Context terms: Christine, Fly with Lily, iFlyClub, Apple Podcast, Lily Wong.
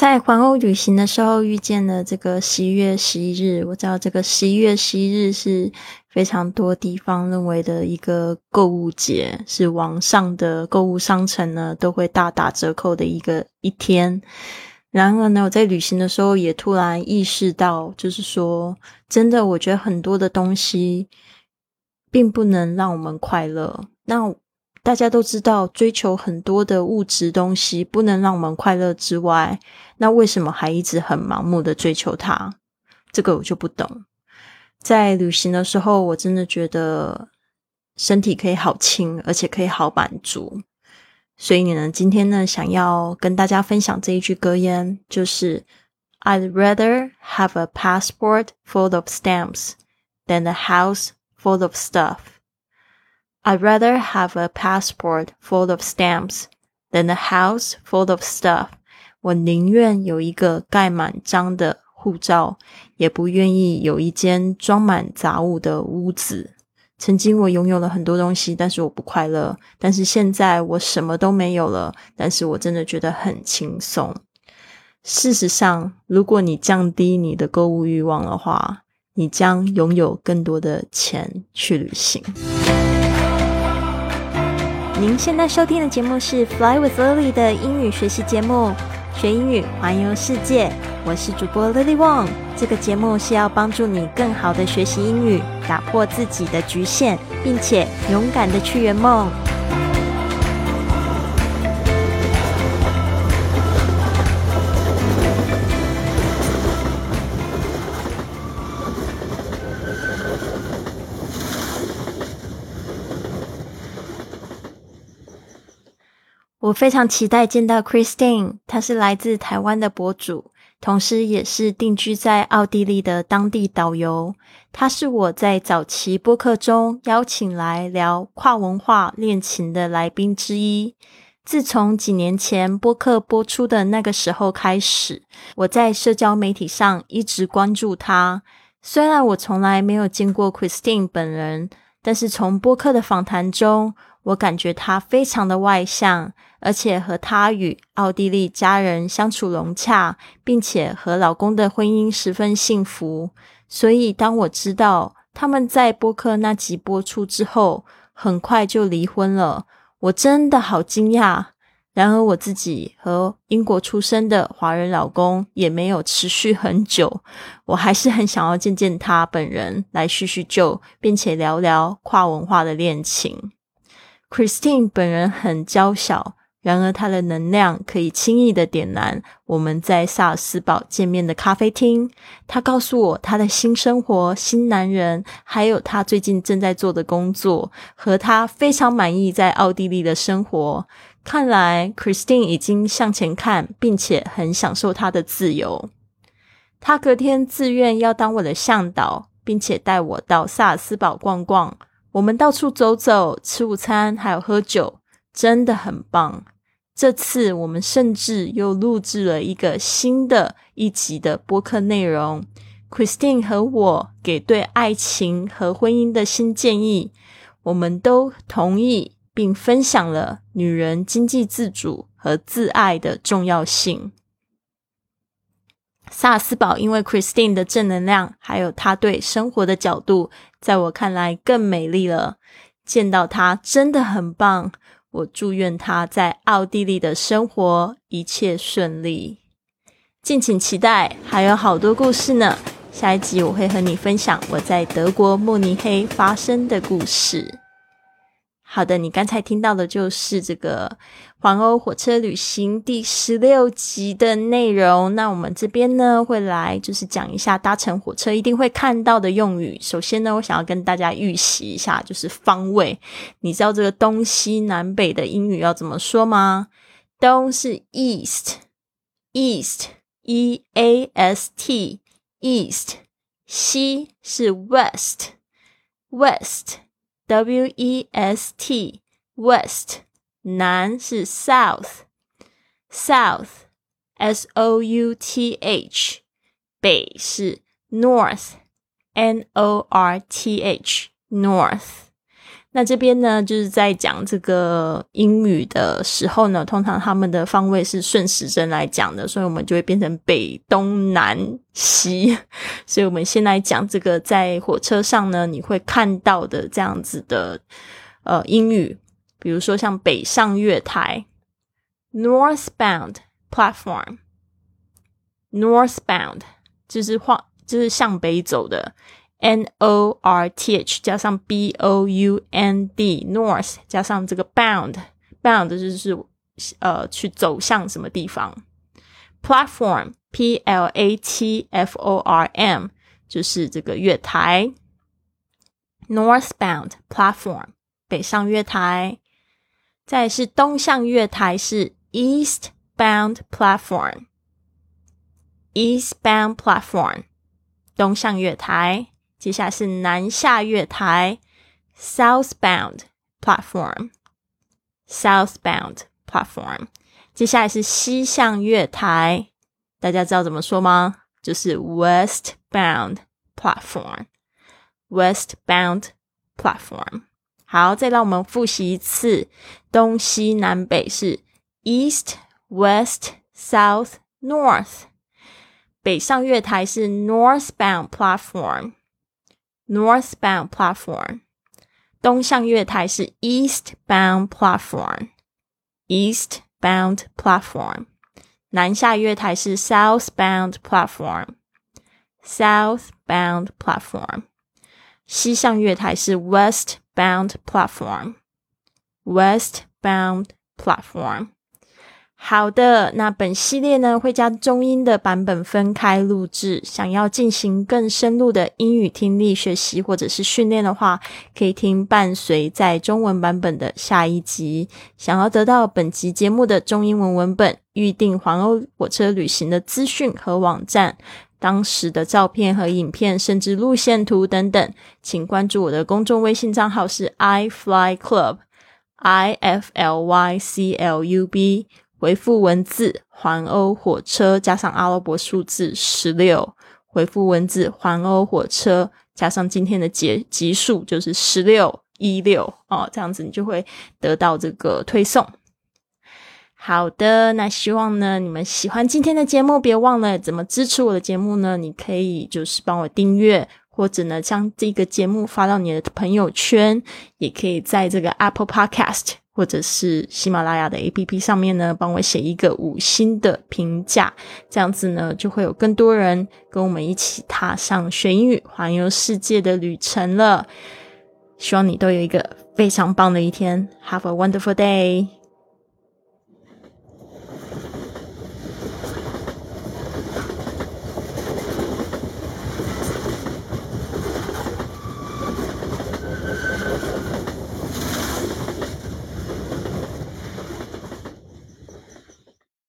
在环欧旅行的时候遇见了这个11月11日，我知道这个11月11日是非常多地方认为的一个购物节，是网上的购物商城呢都会大打折扣的一天。然而呢，我在旅行的时候也突然意识到，就是说真的我觉得很多的东西并不能让我们快乐。那大家都知道追求很多的物质东西不能让我们快乐之外，那为什么还一直很盲目的追求它？这个我就不懂。在旅行的时候我真的觉得身体可以好轻，而且可以好满足。所以呢，今天呢想要跟大家分享这一句格言，就是 I'd rather have a passport full of stamps than a house full of stuff.I'd rather have a passport full of stamps than a house full of stuff. 我宁愿有一个盖满章的护照，也不愿意有一间装满杂物的屋子。曾经我拥有了很多东西，但是我不快乐。但是现在我什么都没有了，但是我真的觉得很轻松。事实上，如果你降低你的购物欲望的话，你将拥有更多的钱去旅行。您现在收听的节目是 Fly with Lily 的英语学习节目，学英语环游世界。我是主播 Lily Wong。 这个节目是要帮助你更好的学习英语，打破自己的局限，并且勇敢的去圆梦。我非常期待见到 Christine， 她是来自台湾的博主，同时也是定居在奥地利的当地导游。她是我在早期播客中邀请来聊跨文化恋情的来宾之一。自从几年前播客播出的那个时候开始，我在社交媒体上一直关注她。虽然我从来没有见过 Christine 本人，但是从播客的访谈中，我感觉她非常的外向，而且和她与奥地利家人相处融洽，并且和老公的婚姻十分幸福。所以当我知道他们在播客那集播出之后很快就离婚了，我真的好惊讶。然而我自己和英国出生的华人老公也没有持续很久，我还是很想要见见他本人，来叙叙旧，并且聊聊跨文化的恋情。Christine 本人很娇小，然而她的能量可以轻易的点燃我们在萨尔斯堡见面的咖啡厅。她告诉我她的新生活、新男人，还有她最近正在做的工作，和她非常满意在奥地利的生活。看来 Christine 已经向前看，并且很享受她的自由。她隔天自愿要当我的向导，并且带我到萨尔斯堡逛逛。我们到处走走，吃午餐，还有喝酒，真的很棒。这次我们甚至又录制了一个新的一集的播客内容， Christine 和我给对爱情和婚姻的新建议，我们都同意并分享了女人经济自主和自爱的重要性。萨尔斯堡因为 Christine 的正能量，还有她对生活的角度，在我看来更美丽了。见到她真的很棒，我祝愿她在奥地利的生活一切顺利。敬请期待，还有好多故事呢。下一集我会和你分享我在德国慕尼黑发生的故事。好的，你刚才听到的就是这个环欧火车旅行第16集的内容。那我们这边呢会来就是讲一下搭乘火车一定会看到的用语。首先呢，我想要跟大家预习一下，就是方位。你知道这个东西南北的英语要怎么说吗？东是 East， East E-A-S-T East， 西是 West， West W-E-S-T West， 南是 South， South S-O-U-T-H， 北是 North N-O-R-T-H North。那这边呢就是在讲这个英语的时候呢，通常他们的方位是顺时针来讲的，所以我们就会变成北东南西。所以我们先来讲这个在火车上呢你会看到的这样子的英语，比如说像北上月台 Northbound platform， Northbound 就是向北走的， N-O-R-T-H 加上 B-O-U-N-D， North 加上这个 Bound， Bound 就是去走向什么地方。 Platform P-L-A-T-F-O-R-M 就是这个月台， Northbound platform 北上月台。再来是东向月台是 Eastbound platform， Eastbound platform东向月台。接下来是南下月台 Southbound platform， Southbound platform。 接下来是西向月台，大家知道怎么说吗？就是 Westbound platform， Westbound platform。 好，再让我们复习一次，东西南北是 East West South North，北上月台是 Northbound platform， Northbound platform。 东向月台是 Eastbound platform， Eastbound platform。 南下月台是 Southbound platform， Southbound platform。 西向月台是 Westbound platform， Westbound platform。好的，那本系列呢会将中英的版本分开录制，想要进行更深入的英语听力学习或者是训练的话，可以听伴随在中文版本的下一集。想要得到本集节目的中英文文本，预定环欧火车旅行的资讯和网站，当时的照片和影片，甚至路线图等等，请关注我的公众微信账号是 iFlyClub， iFlyClub，回复文字环欧火车加上阿拉伯数字16，回复文字环欧火车加上今天的集数就是 1616、这样子你就会得到这个推送。好的，那希望呢你们喜欢今天的节目，别忘了怎么支持我的节目呢，你可以就是帮我订阅，或者呢将这个节目发到你的朋友圈，也可以在这个 Apple Podcast或者是喜马拉雅的 APP 上面呢帮我写一个5星的评价，这样子呢就会有更多人跟我们一起踏上学英语环游世界的旅程了。希望你都有一个非常棒的一天， Have a wonderful day!